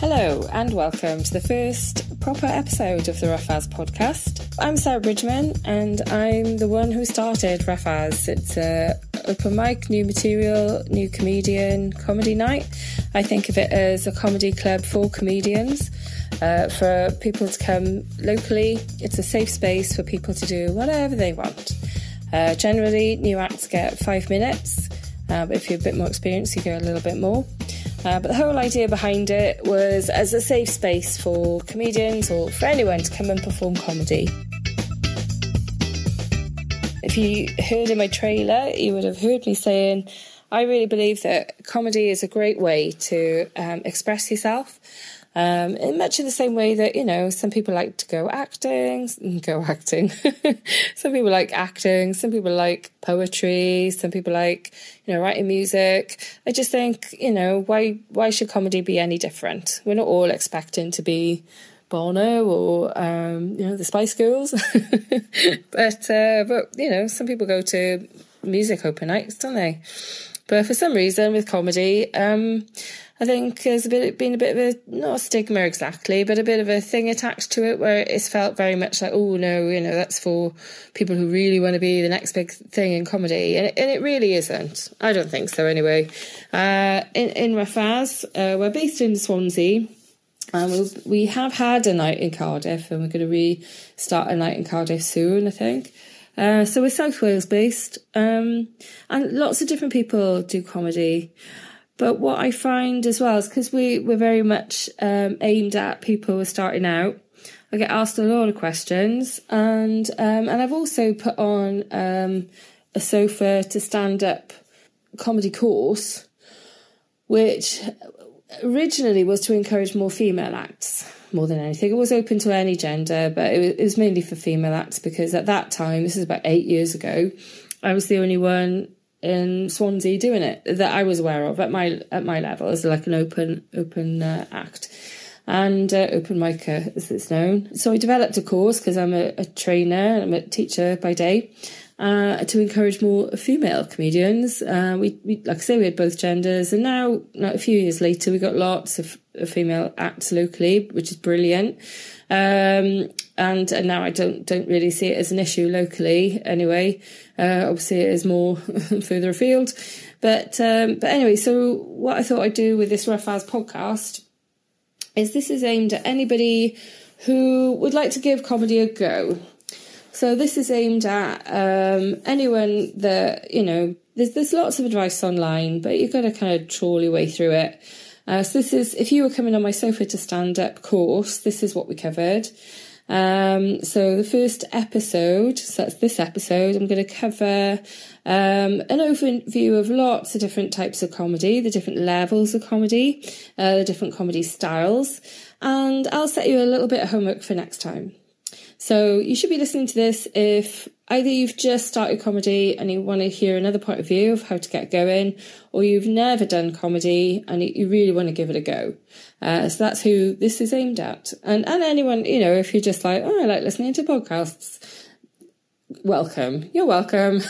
Hello and welcome to the first proper episode of the Rofaz podcast. I'm Sarah Bridgman and I'm the one who started Rofaz. It's a open mic, new material, new comedian, comedy night. I think of it as a comedy club for comedians, for people to come locally. It's a safe space for people to do whatever they want. Generally, new acts get 5 minutes. But if you're a bit more experienced, you go a little bit more. But the whole idea behind it was as a safe space for comedians or for anyone to come and perform comedy. If you heard in my trailer, you would have heard me saying, I really believe that comedy is a great way to express yourself. In much of the same way that, you know, some people like to go acting. Some people like acting, some people like poetry, some people like, you know, writing music. I just think, you know, why should comedy be any different? We're not all expecting to be Bono or, you know, the Spice Girls. But, you know, some people go to music open nights, don't they? But for some reason with comedy, I think there's been a bit of a, not a stigma exactly, but a bit of a thing attached to it where it's felt very much like, oh no, you know, that's for people who really want to be the next big thing in comedy. And it really isn't. I don't think so anyway. In Rofaz, we're based in Swansea. We have had a night in Cardiff and we're going to restart a night in Cardiff soon, I think. So we're South Wales based, and lots of different people do comedy. But what I find as well is because we're very much aimed at people who are starting out, I get asked a lot of questions, and I've also put on a sofa to stand up comedy course, which originally was to encourage more female acts. More than anything, it was open to any gender, but it was mainly for female acts because at that time, this is about 8 years ago, I was the only one in Swansea doing it that I was aware of at my level as like an open act and open micer as it's known. So I developed a course because I'm a trainer and I'm a teacher by day to encourage more female comedians. We like I say, we had both genders, and now like a few years later, we got lots of female acts locally, which is brilliant. And now I don't really see it as an issue locally anyway. Obviously it is more further afield, but anyway, so what I thought I'd do with this Rofaz podcast is this is aimed at anybody who would like to give comedy a go. So this is aimed at anyone that, you know, there's lots of advice online, but you've got to kind of trawl your way through it. So this is, if you were coming on my sofa to stand up course, this is what we covered. So the first episode, so that's this episode, I'm going to cover an overview of lots of different types of comedy, the different levels of comedy, the different comedy styles, and I'll set you a little bit of homework for next time. So you should be listening to this if either you've just started comedy and you want to hear another point of view of how to get going, or you've never done comedy and you really want to give it a go. So that's who this is aimed at. And anyone, you know, if you're just like, oh, I like listening to podcasts, welcome. You're welcome.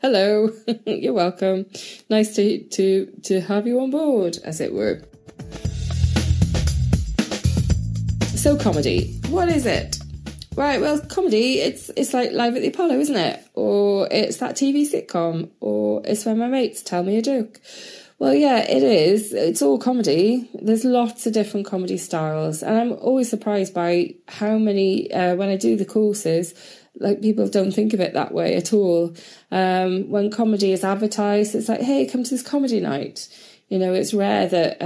Hello. You're welcome. Nice to have you on board, as it were. So comedy, what is it? Right, well, comedy, it's like Live at the Apollo, isn't it? Or it's that TV sitcom, or it's When My Mates Tell Me a Joke. Well, yeah, it is. It's all comedy. There's lots of different comedy styles. And I'm always surprised by how many, when I do the courses, like people don't think of it that way at all. When comedy is advertised, it's like, hey, come to this comedy night. You know, it's rare that,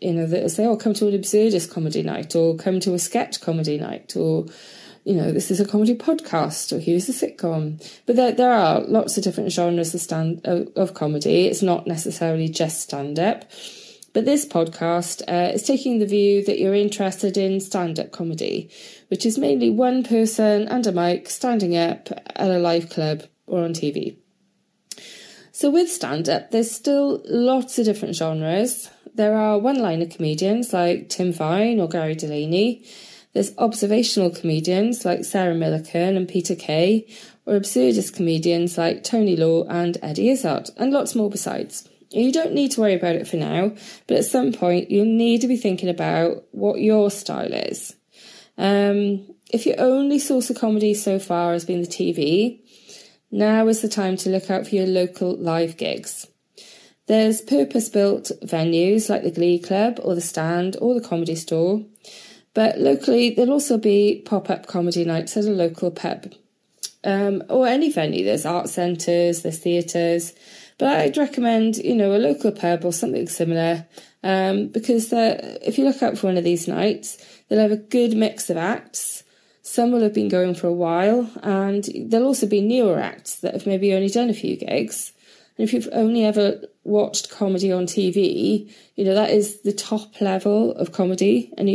you know, that say, oh, come to an absurdist comedy night, or come to a sketch comedy night, or... you know, this is a comedy podcast, or here's a sitcom. But there are lots of different genres of comedy. It's not necessarily just stand-up. But this podcast is taking the view that you're interested in stand-up comedy, which is mainly one person and a mic standing up at a live club or on TV. So with stand-up, there's still lots of different genres. There are one-liner comedians like Tim Vine or Gary Delaney. There's observational comedians like Sarah Millican and Peter Kay, or absurdist comedians like Tony Law and Eddie Izzard, and lots more besides. You don't need to worry about it for now, but at some point you'll need to be thinking about what your style is. If your only source of comedy so far has been the TV, now is the time to look out for your local live gigs. There's purpose-built venues like the Glee Club or the Stand or the Comedy Store, but locally there'll also be pop-up comedy nights at a local pub. Or any venue. There's art centres, there's theatres, but I'd recommend, you know, a local pub or something similar, because if you look out for one of these nights, they'll have a good mix of acts. Some will have been going for a while, and there'll also be newer acts that have maybe only done a few gigs. And if you've only ever watched comedy on TV, you know, that is the top level of comedy, and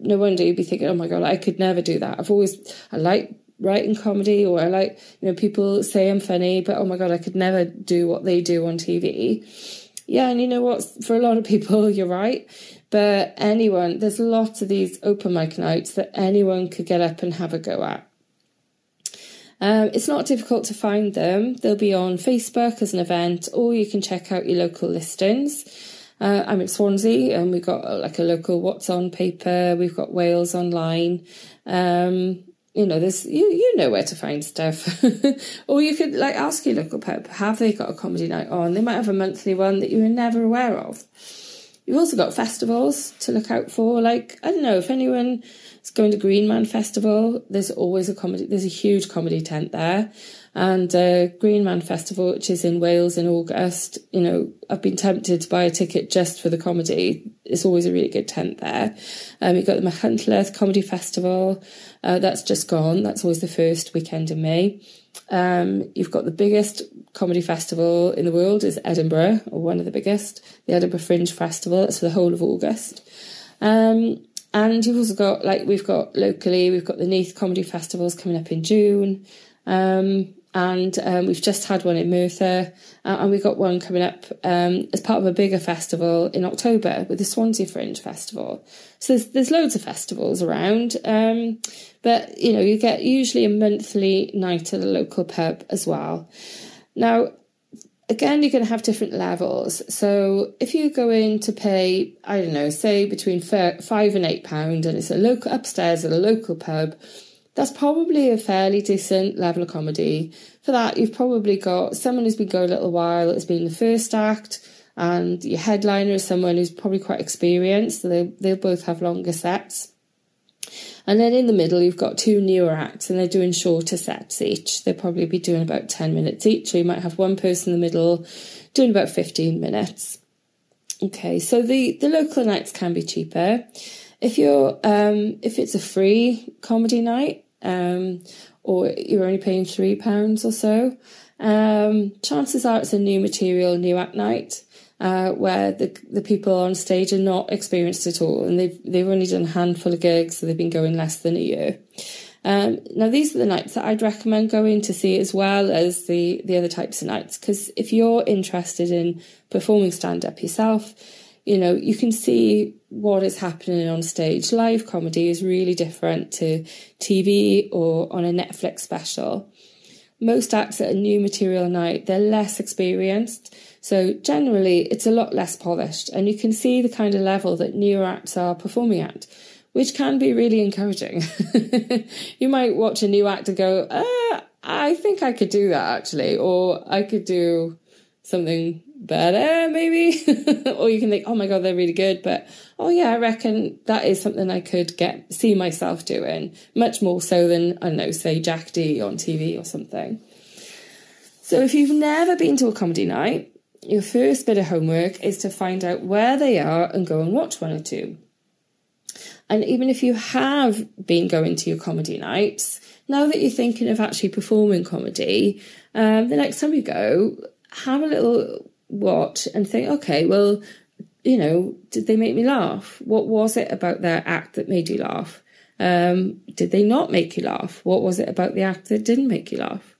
no wonder you'd be thinking, oh my God, I could never do that. I like writing comedy, or I like, you know, people say I'm funny, but oh my God, I could never do what they do on TV. Yeah, and you know what, for a lot of people, you're right. But anyone, there's lots of these open mic nights that anyone could get up and have a go at. It's not difficult to find them. They'll be on Facebook as an event, or you can check out your local listings. I'm in Swansea, and we've got like a local What's On paper. We've got Wales Online. You know, there's you know where to find stuff. Or you could like ask your local pub, have they got a comedy night on? They might have a monthly one that you were never aware of. You've also got festivals to look out for. Like, I don't know, if anyone is going to Green Man Festival, there's always there's a huge comedy tent there. And Green Man Festival, which is in Wales in August, you know, I've been tempted to buy a ticket just for the comedy. It's always a really good tent there. You've got the Machynlleth Comedy Festival. That's just gone. That's always the first weekend in May. You've got the biggest comedy festival in the world is Edinburgh, or one of the biggest, the Edinburgh Fringe Festival. That's for the whole of August. And you've also got, like, we've got the Neath Comedy Festivals coming up in June. And we've just had one in Merthyr, and we've got one coming up as part of a bigger festival in October with the Swansea Fringe Festival. So there's loads of festivals around, but, you know, you get usually a monthly night at a local pub as well. Now, again, you're going to have different levels. So if you go in to pay, I don't know, say between £5 and £8, and it's a local upstairs at a local pub, that's probably a fairly decent level of comedy. For that, you've probably got someone who's been going a little while, it's been the first act, and your headliner is someone who's probably quite experienced, so they'll both have longer sets. And then in the middle, you've got two newer acts, and they're doing shorter sets each. They'll probably be doing about 10 minutes each, so you might have one person in the middle doing about 15 minutes. Okay, so the local nights can be cheaper. If it's a free comedy night, or you're only paying £3 or so, chances are it's a new material, new act night, where the people on stage are not experienced at all, and they've only done a handful of gigs, so they've been going less than a year. Now these are the nights that I'd recommend going to see, as well as the other types of nights, because if you're interested in performing stand-up yourself, you know, you can see what is happening on stage. Live comedy is really different to TV or on a Netflix special. Most acts at a new material night, they're less experienced, so generally it's a lot less polished, and you can see the kind of level that newer acts are performing at, which can be really encouraging. You might watch a new act and go, I think I could do that actually, or I could do something better maybe. Or you can think, oh my God, they're really good, but oh yeah, I reckon that is something I could see myself doing, much more so than, I don't know, say Jack D on TV or something. So if you've never been to a comedy night, your first bit of homework is to find out where they are and go and watch one or two. And even if you have been going to your comedy nights, now that you're thinking of actually performing comedy, the next time you go, have a little watch and think, okay, well, you know, did they make me laugh? What was it about their act that made you laugh? Did they not make you laugh? What was it about the act that didn't make you laugh?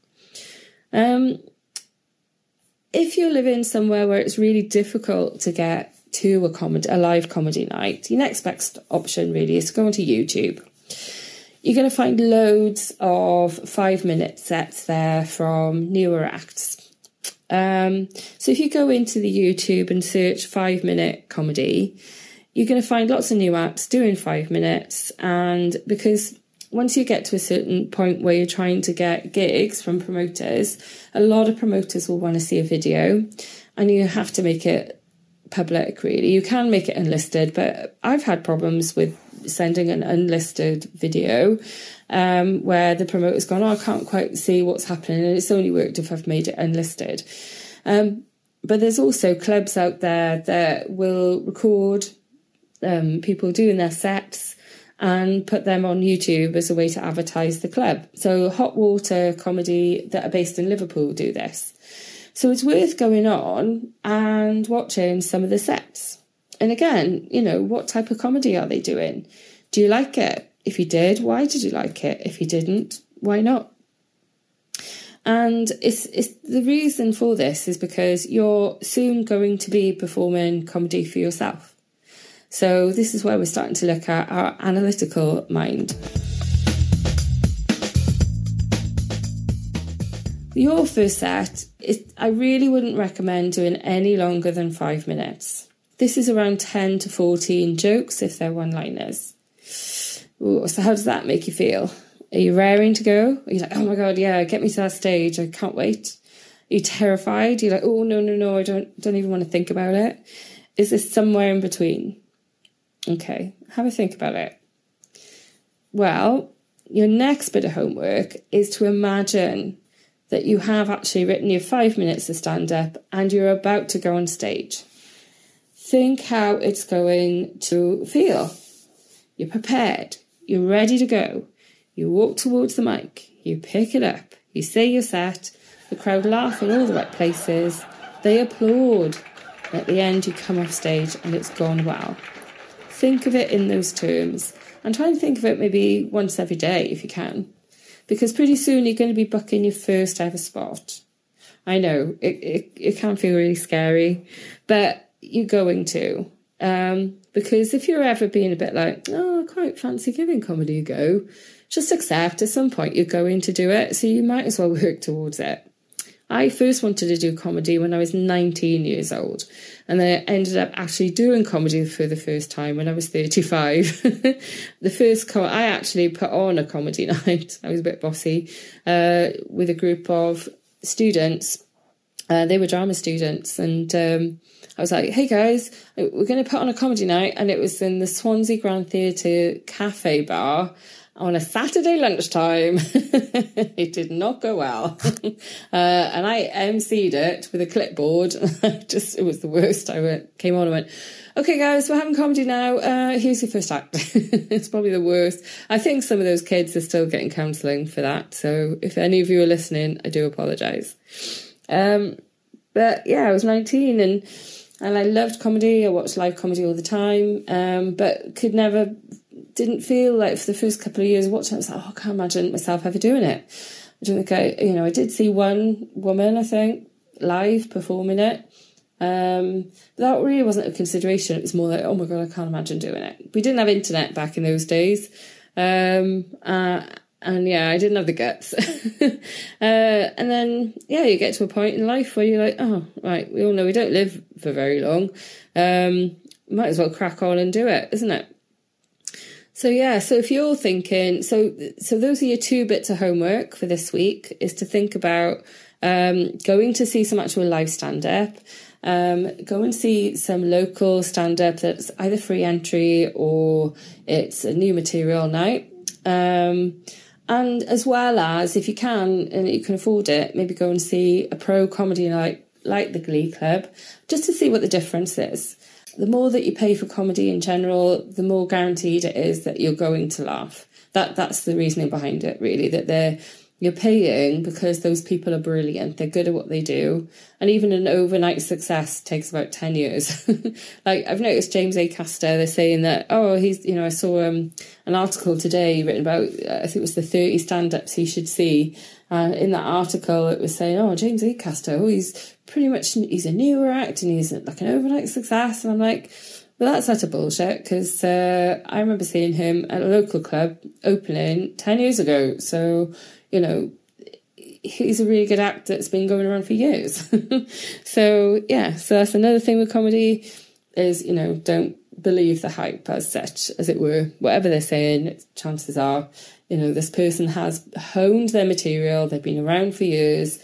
If you're living somewhere where it's really difficult to get to a live comedy night, your next best option really is to go onto YouTube. You're going to find loads of 5-minute sets there from newer acts. So if you go into the YouTube and search 5-minute comedy, you're going to find lots of new acts doing 5 minutes. And because once you get to a certain point where you're trying to get gigs from promoters, a lot of promoters will want to see a video, and you have to make it public, really. You can make it unlisted, but I've had problems with sending an unlisted video where the promoter's gone, oh, I can't quite see what's happening, and it's only worked if I've made it unlisted. But there's also clubs out there that will record people doing their sets and put them on YouTube as a way to advertise the club. So Hot Water Comedy, that are based in Liverpool, do this. So it's worth going on and watching some of the sets. And again, you know, what type of comedy are they doing? Do you like it? If you did, why did you like it? If you didn't, why not? And it's the reason for this is because you're soon going to be performing comedy for yourself. So this is where we're starting to look at our analytical mind. Your first set, I really wouldn't recommend doing any longer than 5 minutes. This is around 10 to 14 jokes if they're one-liners. Ooh, so how does that make you feel? Are you raring to go? Are you like, oh my God, yeah, get me to that stage. I can't wait. Are you terrified? You're like, oh, no, I don't even want to think about it. Is this somewhere in between? Okay, have a think about it. Well, your next bit of homework is to imagine that you have actually written your 5 minutes of stand-up and you're about to go on stage. Think how it's going to feel. You're prepared. You're ready to go. You walk towards the mic. You pick it up. You say your set. The crowd laugh in all the right places. They applaud. At the end, you come off stage and it's gone well. Think of it in those terms. And try and think of it maybe once every day if you can. Because pretty soon you're going to be booking your first ever spot. I know, it can feel really scary, but you're going to. Because if you're ever being a bit like, oh, I quite fancy giving comedy a go, just accept at some point you're going to do it, so you might as well work towards it. I first wanted to do comedy when I was 19 years old, and then I ended up actually doing comedy for the first time when I was 35. The first I actually put on a comedy night. I was a bit bossy with a group of students. They were drama students, and I was like, hey guys, we're going to put on a comedy night, and it was in the Swansea Grand Theatre Cafe Bar on a Saturday lunchtime. It did not go well. And I emceed it with a clipboard. It was the worst. Came on and went, okay guys, we're having comedy now. Here's your first act. It's probably the worst. I think some of those kids are still getting counselling for that. So if any of you are listening, I do apologise. But yeah, I was 19 and I loved comedy. I watched live comedy all the time, but didn't feel like for the first couple of years watching, I was like, oh, I can't imagine myself ever doing it. I don't think I did see one woman, I think, live performing it. That really wasn't a consideration. It was more like, oh my God, I can't imagine doing it. We didn't have internet back in those days. And yeah, I didn't have the guts. And then, yeah, you get to a point in life where you're like, oh, right, we all know we don't live for very long. Might as well crack on and do it, isn't it? So yeah, so if you're thinking, so those are your two bits of homework for this week, is to think about going to see some actual live stand-up, go and see some local stand-up that's either free entry or it's a new material night. And as well as, if you can, and you can afford it, maybe go and see a pro comedy night like the Glee Club, just to see what the difference is. The more that you pay for comedy in general, the more guaranteed it is that you're going to laugh. That's the reasoning behind it, really, that you're paying because those people are brilliant. They're good at what they do. And even an overnight success takes about 10 years. Like, I've noticed James Acaster, they're saying that, oh, he's, I saw an article today written about, I think it was the 30 stand-ups he should see. In that article, it was saying, oh, James Acaster, he's a newer act and he's like an overnight success. And I'm like, well, that's utter bullshit, because I remember seeing him at a local club opening 10 years ago. So, he's a really good act that's been going around for years. So that's another thing with comedy is, you know, don't believe the hype as such, as it were. Whatever they're saying, chances are, you know, this person has honed their material, they've been around for years.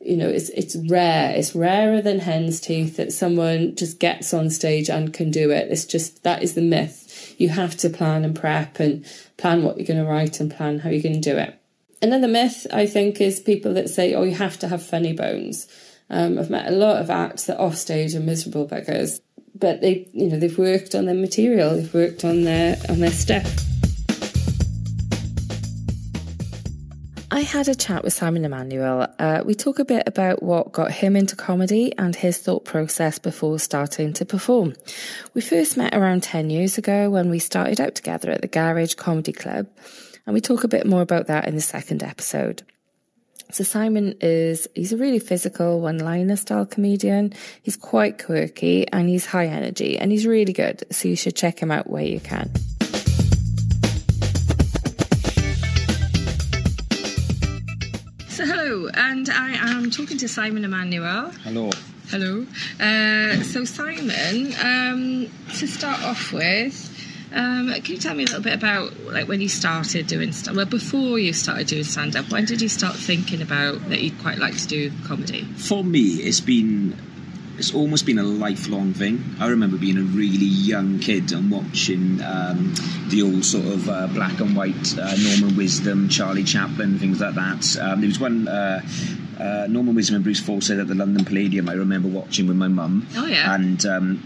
You know, it's rare. It's rarer than hen's teeth that someone just gets on stage and can do it. It's just, that is the myth. You have to plan and prep and plan what you're going to write and plan how you're going to do it. Another myth, I think, is people that say, oh, you have to have funny bones. I've met a lot of acts that off stage are miserable beggars, but they, you know, they've worked on their material, they've worked on their stuff. I had a chat with Simon Emmanuel. We talk a bit about what got him into comedy and his thought process before starting to perform. We first met around 10 years ago when we started out together at the Garage Comedy Club, and we talk a bit more about that in the second episode. So Simon he's a really physical one-liner style comedian. He's quite quirky and he's high energy and he's really good. So you should check him out where you can. So, and I am talking to Simon Emmanuel. Hello. Hello. So Simon, to start off with, can you tell me a little bit about, like, when you started doing stand-up? Well, before you started doing stand-up, when did you start thinking about that you'd quite like to do comedy? For me, it's almost been a lifelong thing. I remember being a really young kid and watching the old sort of black and white Norman Wisdom, Charlie Chaplin, things like that. There was one Norman Wisdom and Bruce Forsyth at the London Palladium I remember watching with my mum. Oh, yeah. And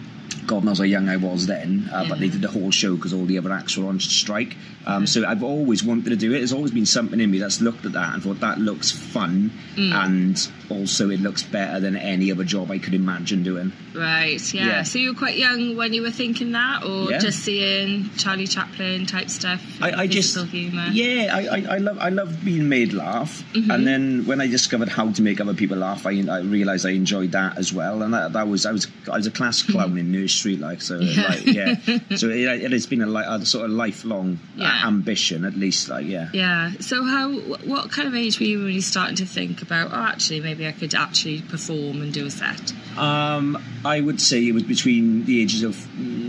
God knows how young I was then, yeah. But they did the whole show because all the other acts were on strike. So I've always wanted to do it. There's always been something in me that's looked at that and thought, that looks fun, and also it looks better than any other job I could imagine doing. Right, yeah. So you were quite young when you were thinking that, or just seeing Charlie Chaplin type stuff? I just... humour? Yeah, I love being made laugh, and then when I discovered how to make other people laugh, I realised I enjoyed that as well, and I was a class clown in nursery, like, so, yeah. Like, yeah. So it has been a sort of lifelong... Yeah. Ambition, at least, like, yeah. Yeah. So, what kind of age were you when you started to think about, oh, actually, maybe I could actually perform and do a set? I would say it was between the ages of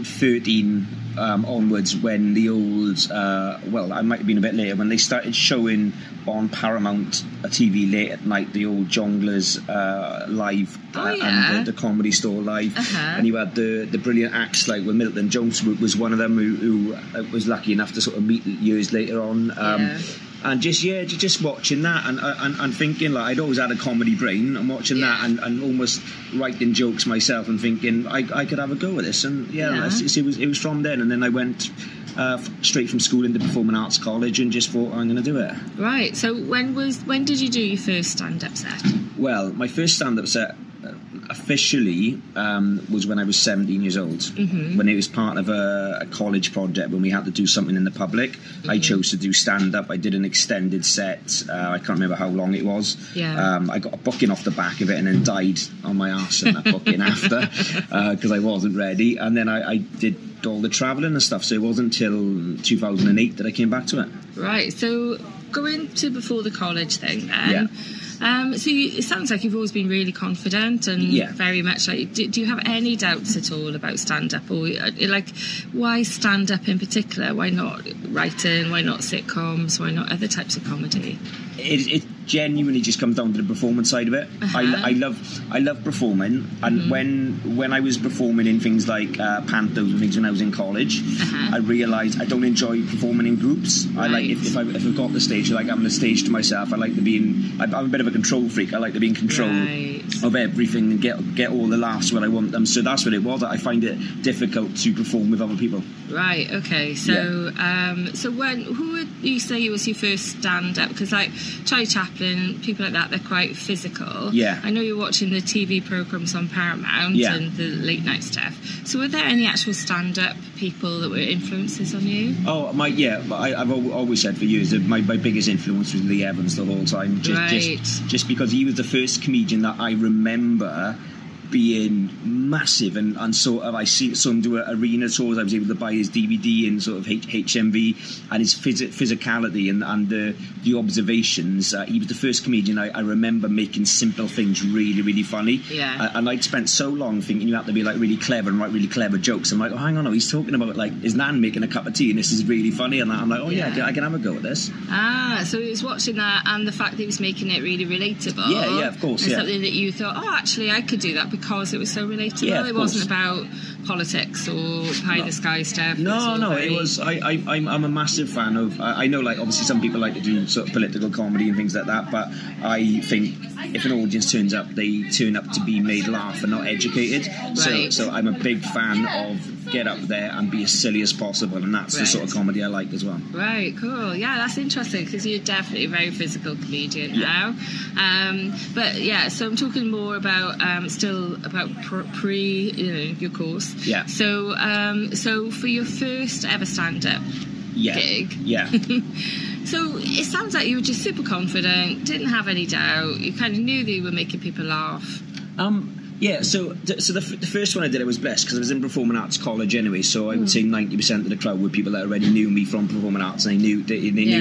13 onwards when the old, I might have been a bit later, when they started showing on Paramount TV late at night, the old Jongleurs live, and the Comedy Store live, and you had the brilliant acts, like, with Milton Jones was one of them who was lucky enough to sort of meet years later on, and just watching that and thinking, like, I'd always had a comedy brain, and watching that and almost writing jokes myself and thinking I could have a go at this, and it was from then, and then I went straight from school into Performing Arts College and just thought, I'm going to do it. Right, so when did you do your first stand-up set? Well, my first stand-up set officially was when I was 17 years old, when it was part of a college project when we had to do something in the public. I chose to do stand-up. I did an extended set. I can't remember how long it was. I got a booking off the back of it and then died on my arse in that booking after, because I wasn't ready, and then I did all the travelling and stuff, so it wasn't till 2008 that I came back to it. Right, so going to before the college thing then, it sounds like you've always been really confident and very much like, do you have any doubts at all about stand-up, or like, why stand-up in particular? Why not writing? Why not sitcoms? Why not other types of comedy? It genuinely just comes down to the performance side of it. I love performing, and when I was performing in things like pantos and things when I was in college, I realised I don't enjoy performing in groups. Right. I like, if I've got the stage, I like having the stage to myself. I like to be I'm a bit of a control freak. I like to be in control of everything and get all the laughs when I want them. So that's what it was. I find it difficult to perform with other people. Right. Okay. So so who would you say was your first stand-up? Because, like, Charlie Chaplin, people like that, they're quite physical. Yeah. I know you're watching the TV programmes on Paramount and the late night stuff. So were there any actual stand-up people that were influences on you? Oh, I've always said for years that my biggest influence was Lee Evans the whole time. Just because he was the first comedian that I remember being massive, and sort of I see some do arena tours. I was able to buy his DVD and sort of HMV, and his physicality and the observations. He was the first comedian I remember making simple things really, really funny. Yeah. And I'd spent so long thinking you had to be like really clever and write really clever jokes. I'm like, oh, hang on, no, he's talking about like his nan making a cup of tea, and this is really funny. And I'm like, oh yeah, I can have a go at this. Ah, so he was watching that, and the fact that he was making it really relatable. Yeah, of course. And something that you thought, oh, actually, I could do that. Because it was so relatable, it wasn't about politics or pie the sky stuff. It was. I'm a massive fan of. I know, like obviously, some people like to do sort of political comedy and things like that. But I think if an audience turns up, they turn up to be made laugh and not educated. Right. So I'm a big fan of get up there and be as silly as possible, and that's the sort of comedy I like as well. Right, cool. Yeah, that's interesting because you're definitely a very physical comedian now. So I'm talking more about still about pre, your course. Yeah. So, so for your first ever stand-up gig. Yeah. So it sounds like you were just super confident, didn't have any doubt. You kind of knew that you were making people laugh. Yeah, so the first one I did, I was blessed because I was in Performing Arts College anyway. So I would say 90% of the crowd were people that already knew me from Performing Arts, and they knew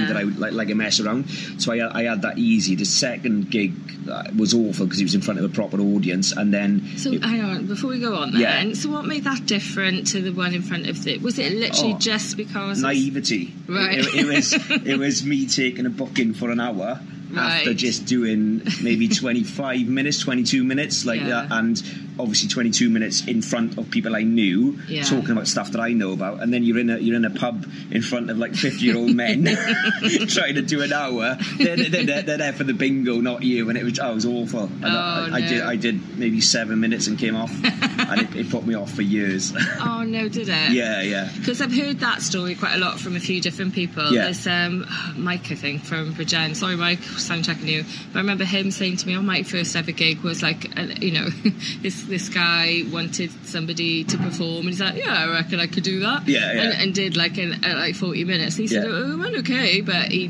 that I would like a mess around. So I had that easy. The second gig was awful because it was in front of a proper audience, and then. So hang on, before we go on, then. So what made that different to the one in front of the? Was it literally just because naivety? Right. It was me taking a booking for an hour. Right. After just doing maybe 22 minutes that, and obviously 22 minutes in front of people I knew talking about stuff that I know about, and then you're in a pub in front of like 50-year-old men trying to do an hour. They're there for the bingo, not you. And it was awful. And I did maybe 7 minutes and came off, and it put me off for years. Oh no, did it? Yeah. Because I've heard that story quite a lot from a few different people. Yeah. There's Mike, I think, from Bridgend. Sorry, Mike. Sound checking you, but I remember him saying to me, "Oh, my first ever gig was like, this guy wanted somebody to perform, and he's like, yeah, I reckon I could do that, and did like like 40 minutes. And he said, oh, it went okay, but he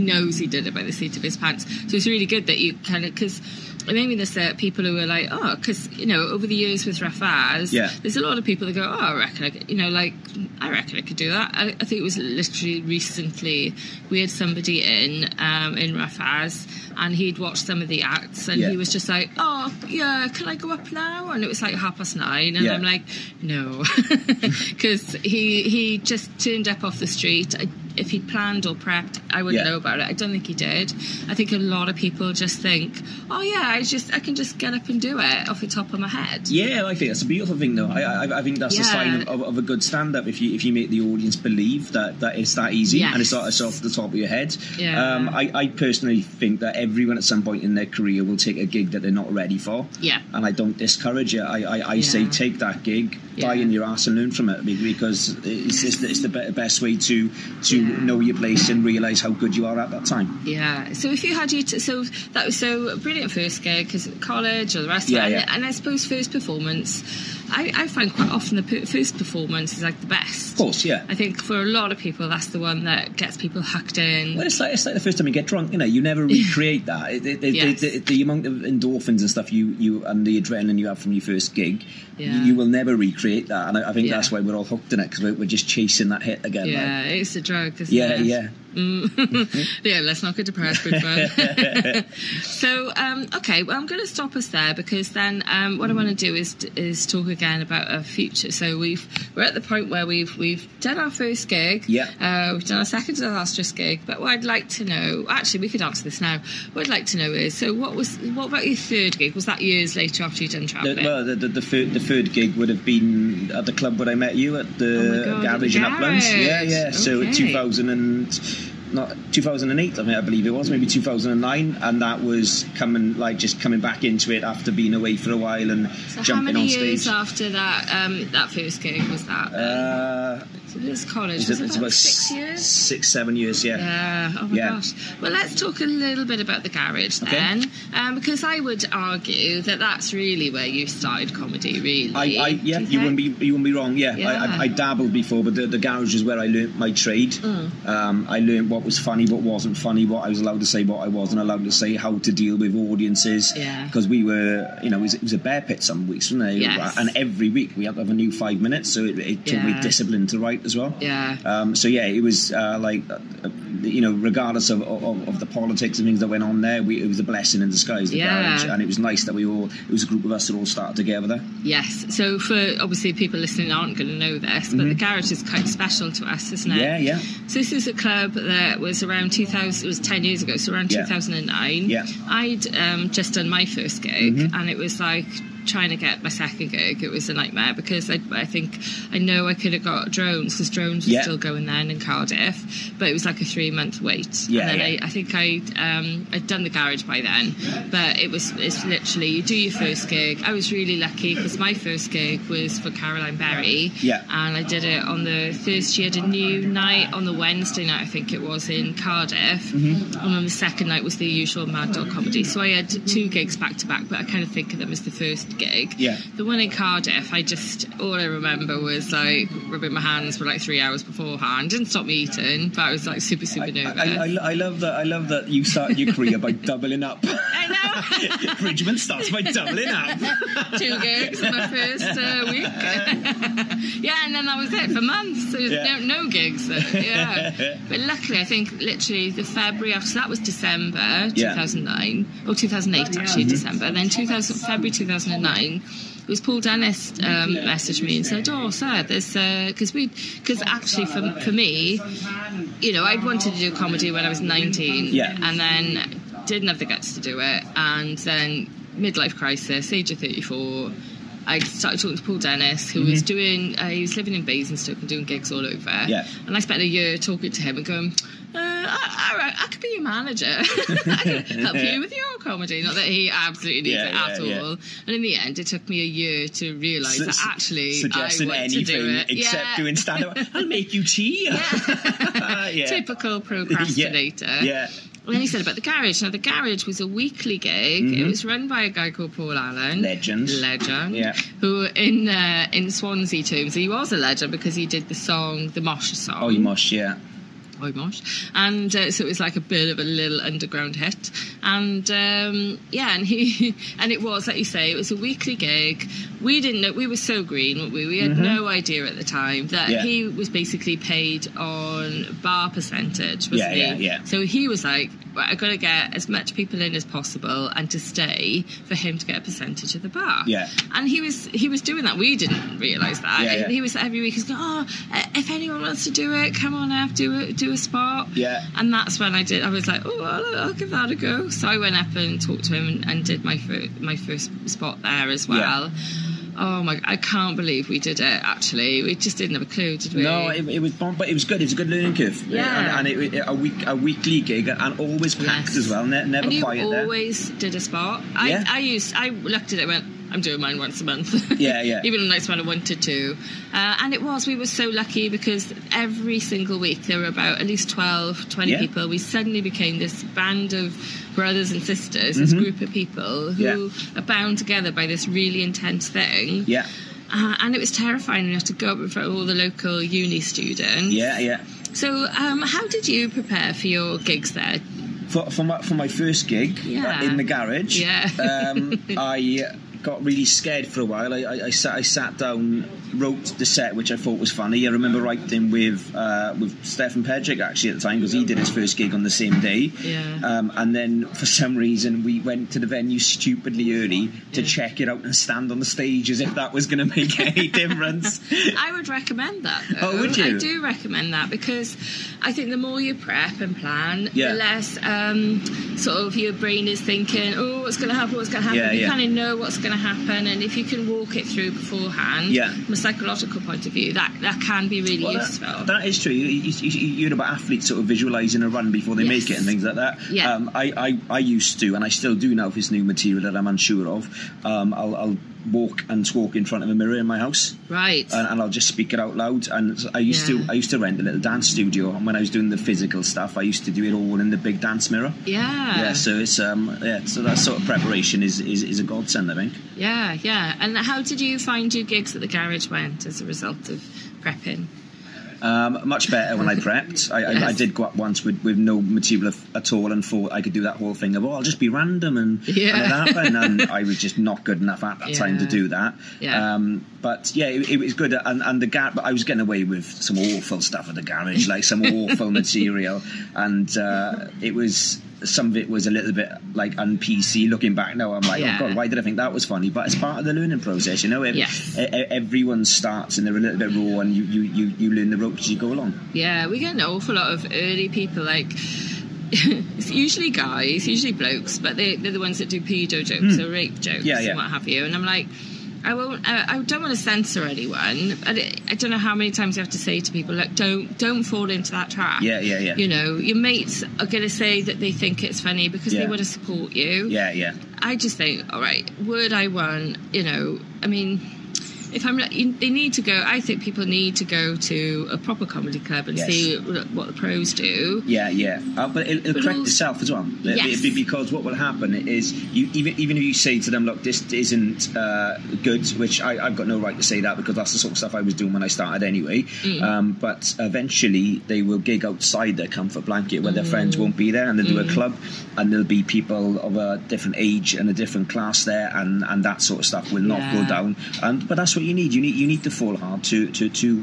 knows he did it by the seat of his pants. So it's really good that you kind of because. And maybe there's people who are like, because, over the years with Rofaz, there's a lot of people that go, I reckon I could do that. I think it was literally recently we had somebody in Rofaz, and he'd watched some of the acts, and he was just like, can I go up now? And it was like 9:30, and I'm like, no. Because he just turned up off the street. If he'd planned or prepped, I wouldn't know about it. I don't think he did. I think a lot of people just think, I can just get up and do it off the top of my head. Yeah, I think that's a beautiful thing, though. I think that's a sign of a good stand-up, if you make the audience believe that it's that easy, and it's off the top of your head. Yeah. I personally think that everyone at some point in their career will take a gig that they're not ready for. Yeah. And I don't discourage it. I say take that gig, die in your ass and learn from it, because it's the best way to know your place and realise how good you are at that time. Yeah. So if you had so that was so brilliant first gig because college or the rest of it, and I suppose first performance. I find quite often the first performance is like the best. Of course, yeah. I think for a lot of people, that's the one that gets people hucked in. Well, it's like the first time you get drunk, you never recreate that. The amount of endorphins and stuff you and the adrenaline you have from your first gig, you will never recreate that. And I think that's why we're all hooked in it, because we're just chasing that hit again. Yeah, like. It's a drug, isn't it? Yeah. Yeah, let's not get depressed, Bridgman. So, okay, well, I'm going to stop us there, because then what I want to do is talk again about our future. So we're at the point where we've done our first gig. Yeah. We've done our second disastrous gig. But what I'd like to know, actually, we could answer this now. What I'd like to know is, so what about your third gig? Was that years later after you'd done travelling? The third gig would have been at the club where I met you at the Garage in Uplands. Yeah. So okay. 2008, I believe it was, maybe 2009, and that was coming back into it after being away for a while and so jumping on stage. How many years after that that first gig was that? So this college it's about 6 years? 6-7 years, yeah. Oh my gosh. Well, let's talk a little bit about the Garage then, because I would argue that that's really where you started comedy, really. You wouldn't be wrong. I dabbled before, but the Garage is where I learnt my trade. I learnt what what was funny, what wasn't funny, what I was allowed to say, what I wasn't allowed to say, how to deal with audiences. Yeah. Because we were, you know, it was a bear pit some weeks, wasn't it? Yes. And every week we had to have a new 5 minutes, so it took me discipline to write as well. Yeah. So yeah, it was like, you know, regardless of the politics and things that went on there, it was a blessing in disguise, the Garage, and it was nice that it was a group of us that all started together there. Yes. So for obviously people listening aren't going to know this, but the Garage is quite special to us, isn't it? Yeah, yeah. So this is a club that was around 2000. It was 10 years ago, so around 2009. Yeah. I'd just done my first gig, and it was like trying to get my second gig. It was a nightmare because I think I know I could have got drones because drones were still going then in Cardiff, but it was like a 3-month wait. Yeah, and then I think I'd done the Garage by then, but it's literally you do your first gig. I was really lucky because my first gig was for Caroline Berry, and I did it on the Thursday. She had a new night on the Wednesday night, I think it was, in Cardiff, and on the second night was the usual Mad Dog comedy. So I had two gigs back to back, but I kind of think of them as the first gig. Yeah. The one in Cardiff, all I remember was like rubbing my hands for like 3 hours beforehand. Didn't stop me eating, but I was like super nervous. I love that. I love that you start your career by doubling up. I know. Bridgman starts by doubling up. 2 gigs in my first week. Yeah, and then that was it for months. There was no gigs. Yeah. But luckily, I think literally the February after that was December 2009 or 2008 actually. December. Then February 2009. It was Paul Dennis messaged me and said, "Oh, sir, there's because actually for me, you know, I'd wanted to do comedy when I was 19, and then didn't have the guts to do it, and then midlife crisis, age of 34." I started talking to Paul Dennis, who was doing... he was living in Basingstoke and doing gigs all over. Yeah. And I spent a year talking to him and going, all right, I could be your manager. I could help you with your comedy. Not that he absolutely needs it at all. And in the end, it took me a year to realise that actually I want to do it. Except doing stand-up. I'll make you tea. Yeah. Yeah. Typical procrastinator. Yeah. And then he said about the Garage. Now, the Garage was a weekly gig. It was run by a guy called Paul Allen. Legend. Yeah. Who, in Swansea terms, he was a legend because he did the song, the Mosh song. Oi Mosh, yeah. Oi Mosh. And so it was like a bit of a little underground hit. And, and it was, like you say, it was a weekly gig. We didn't know. We were so green, weren't we? We had no idea at the time that he was basically paid on bar percentage, wasn't he? Yeah. So he was like, well, I've got to get as much people in as possible and to stay for him to get a percentage of the bar. Yeah. And he was doing that. We didn't realise that. Yeah, yeah. He was every week, he's going, oh, if anyone wants to do it, come on up, do a spot. Yeah. And that's when I did. I was like, oh, I'll give that a go. So I went up and talked to him and did my first spot there as well. Yeah. Oh my! I can't believe we did it. Actually, we just didn't have a clue, did we? No, it was bomb, but it was good. It was a good learning curve. Yeah, and a weekly gig, and always packed as well. Never quiet there. Always did a spot. Yeah. I looked at it and went, I'm doing mine once a month. Yeah. Even on nights when I wanted to. And we were so lucky because every single week there were about at least 12, 20 people. We suddenly became this band of brothers and sisters, this group of people who are bound together by this really intense thing. Yeah. And it was terrifying enough to go up in front of all the local uni students. Yeah. So how did you prepare for your gigs there? For my first gig in the Garage, I got really scared for a while. I sat down, wrote the set, which I thought was funny. I remember writing with Stefan Pedrick actually at the time because he did his first gig on the same day. Yeah. And then for some reason we went to the venue stupidly early to check it out and stand on the stage as if that was going to make any difference. I would recommend that, though. Oh, would you? I do recommend that because I think the more you prep and plan, the less sort of your brain is thinking, oh, what's going to happen? You kind of know what's going to happen, and if you can walk it through beforehand, from a psychological point of view, that can be really useful. That is true. You know about athletes sort of visualising a run before they make it and things like that. Yeah. I used to, and I still do now for this new material that I'm unsure of. I'll walk and talk in front of a mirror in my house, right? And I'll just speak it out loud. And I used to rent a little dance studio, and when I was doing the physical stuff, I used to do it all in the big dance mirror. Yeah. So it's So that sort of preparation is a godsend, I think. Yeah. And how did you find your gigs at the Garage went as a result of prepping? Much better when I prepped. I did go up once with no material at all and thought I could do that whole thing of, oh, I'll just be random and it happened. And I was just not good enough at that time to do that. Yeah. But yeah, it was good. And the garage, I was getting away with some awful stuff at the garage, like some awful material. And it was... some of it was a little bit like un-PC. Looking back now, I'm like, oh God, why did I think that was funny? But it's part of the learning process, you know. Everyone starts and they're a little bit raw, and you learn the ropes as you go along. Yeah, we get an awful lot of early people, like it's usually guys, usually blokes, but they're the ones that do pedo jokes or rape jokes and what have you. And I'm like, I don't want to censor anyone. I don't know how many times you have to say to people, look, don't fall into that trap. Yeah. You know, your mates are going to say that they think it's funny because they want to support you. Yeah. I just think, all right, would I want, you know, I mean, if I'm not, they need to go, I think people need to go to a proper comedy club and see what the pros do. Yeah. But it'll correct itself as well. Yes. Because what will happen is, you, even if you say to them, look, this isn't good, which I've got no right to say that because that's the sort of stuff I was doing when I started anyway. But eventually they will gig outside their comfort blanket where their friends won't be there, and they'll do a club, and there'll be people of a different age and a different class there, and that sort of stuff will not go down. But that's what you need to fall hard to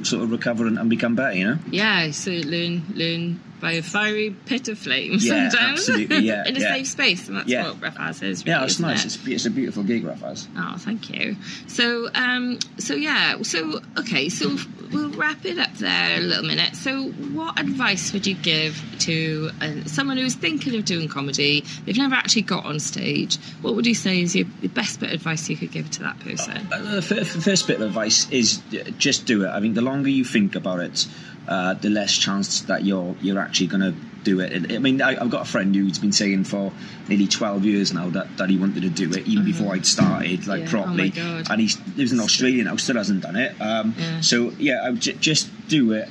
sort of recover and become better, you know. Yeah, so learn by a fiery pit of flames sometimes. Absolutely, yeah. In a safe space, and that's what Rofaz is. Really, yeah, it's nice. It's a beautiful gig, Rofaz. Oh, thank you. So, so we'll wrap it up there a little minute. So, what advice would you give to someone who's thinking of doing comedy? They've never actually got on stage. What would you say is the best bit of advice you could give to that person? The first bit of advice is just do it. I mean, the longer you think about it, the less chance that you're actually going to do it. I mean, I've got a friend who's been saying for nearly 12 years now that he wanted to do it, even before I'd started, like properly. Oh my God. And he lives in Australia now, still hasn't done it. So yeah, I would just do it.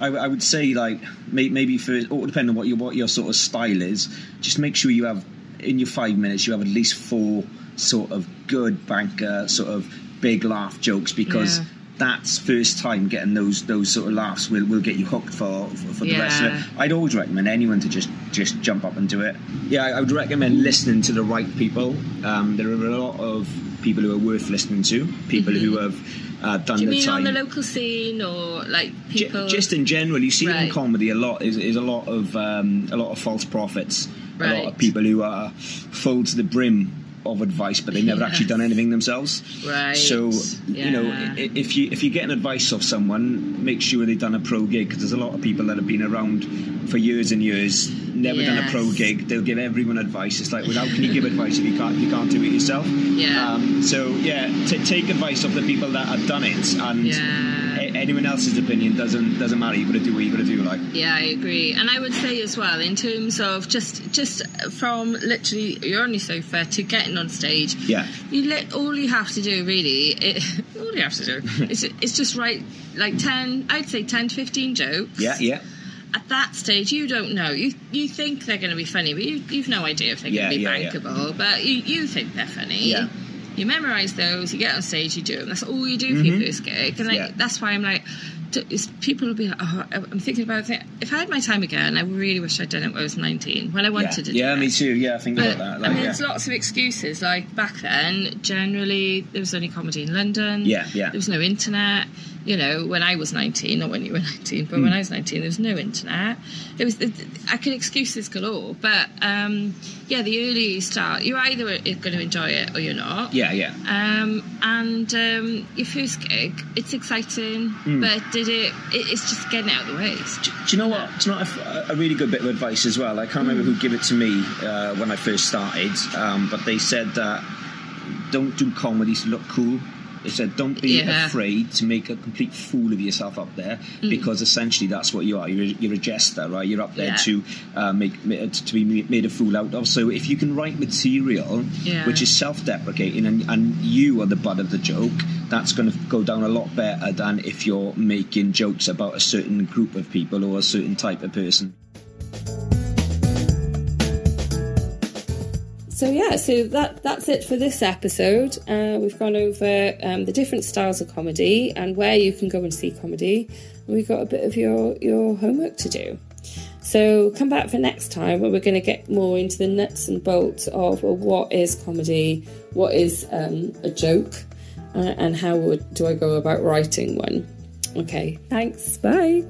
I would say, like, maybe first, or depending on what your sort of style is, just make sure you have, in your 5 minutes, you have at least 4 sort of good banker sort of big laugh jokes, because. That's first time getting those sort of laughs will get you hooked for the rest of it. I'd always recommend anyone to just jump up and do it. Yeah, I would recommend listening to the right people. There are a lot of people who are worth listening to, people who have done their time. Do you mean on the local scene or like people? Just in general, you see in comedy a lot is a lot of false prophets, a lot of people who are full to the brim of advice, but they've never actually done anything themselves. Right. So you know, if you're getting advice off someone, make sure they've done a pro gig, because there's a lot of people that have been around for years and years, never done a pro gig. They'll give everyone advice. It's like, well, how can you give advice if you can't do it yourself? Yeah. So yeah, take advice off the people that have done it, and anyone else's opinion doesn't matter. You've got to do what you've got to do. Like, yeah, I agree. And I would say as well, in terms of just from literally you're on your sofa to getting on stage, all you have to do really, all you have to do is just write like 10 to 15 jokes. Yeah. At that stage, you don't know. You think they're going to be funny, but you've no idea if they're going to be bankable. Yeah. But you think they're funny. Yeah. You memorise those. You get on stage. You do them. That's all you do for your first gig. And that's why I'm like, people will be like, oh, I'm thinking about it. If I had my time again, I really wish I'd done it when I was 19, when I wanted to do it. Yeah, me too. Yeah, I think about that. Like, I mean, there's lots of excuses. Like, back then, generally, there was only comedy in London. Yeah. There was no internet. You know, when I was 19, not when you were 19, but when I was 19, there was no internet. It was, I could excuses galore, but the earlier you start, you're either going to enjoy it or you're not. Yeah. And your first gig, it's exciting, but it's just getting out of the way. Do you know what? Do you know what, a really good bit of advice as well? I can't remember who gave it to me when I first started, but they said that don't do comedy to look cool. They said, don't be afraid to make a complete fool of yourself up there, because essentially that's what you are. You're a jester, right? You're up there to to be made a fool out of. So if you can write material which is self-deprecating and you are the butt of the joke, that's going to go down a lot better than if you're making jokes about a certain group of people or a certain type of person. So that's it for this episode. We've gone over the different styles of comedy and where you can go and see comedy. And we've got a bit of your homework to do. So come back for next time where we're going to get more into the nuts and bolts of what is comedy, what is a joke, and how do I go about writing one. Okay, thanks. Bye.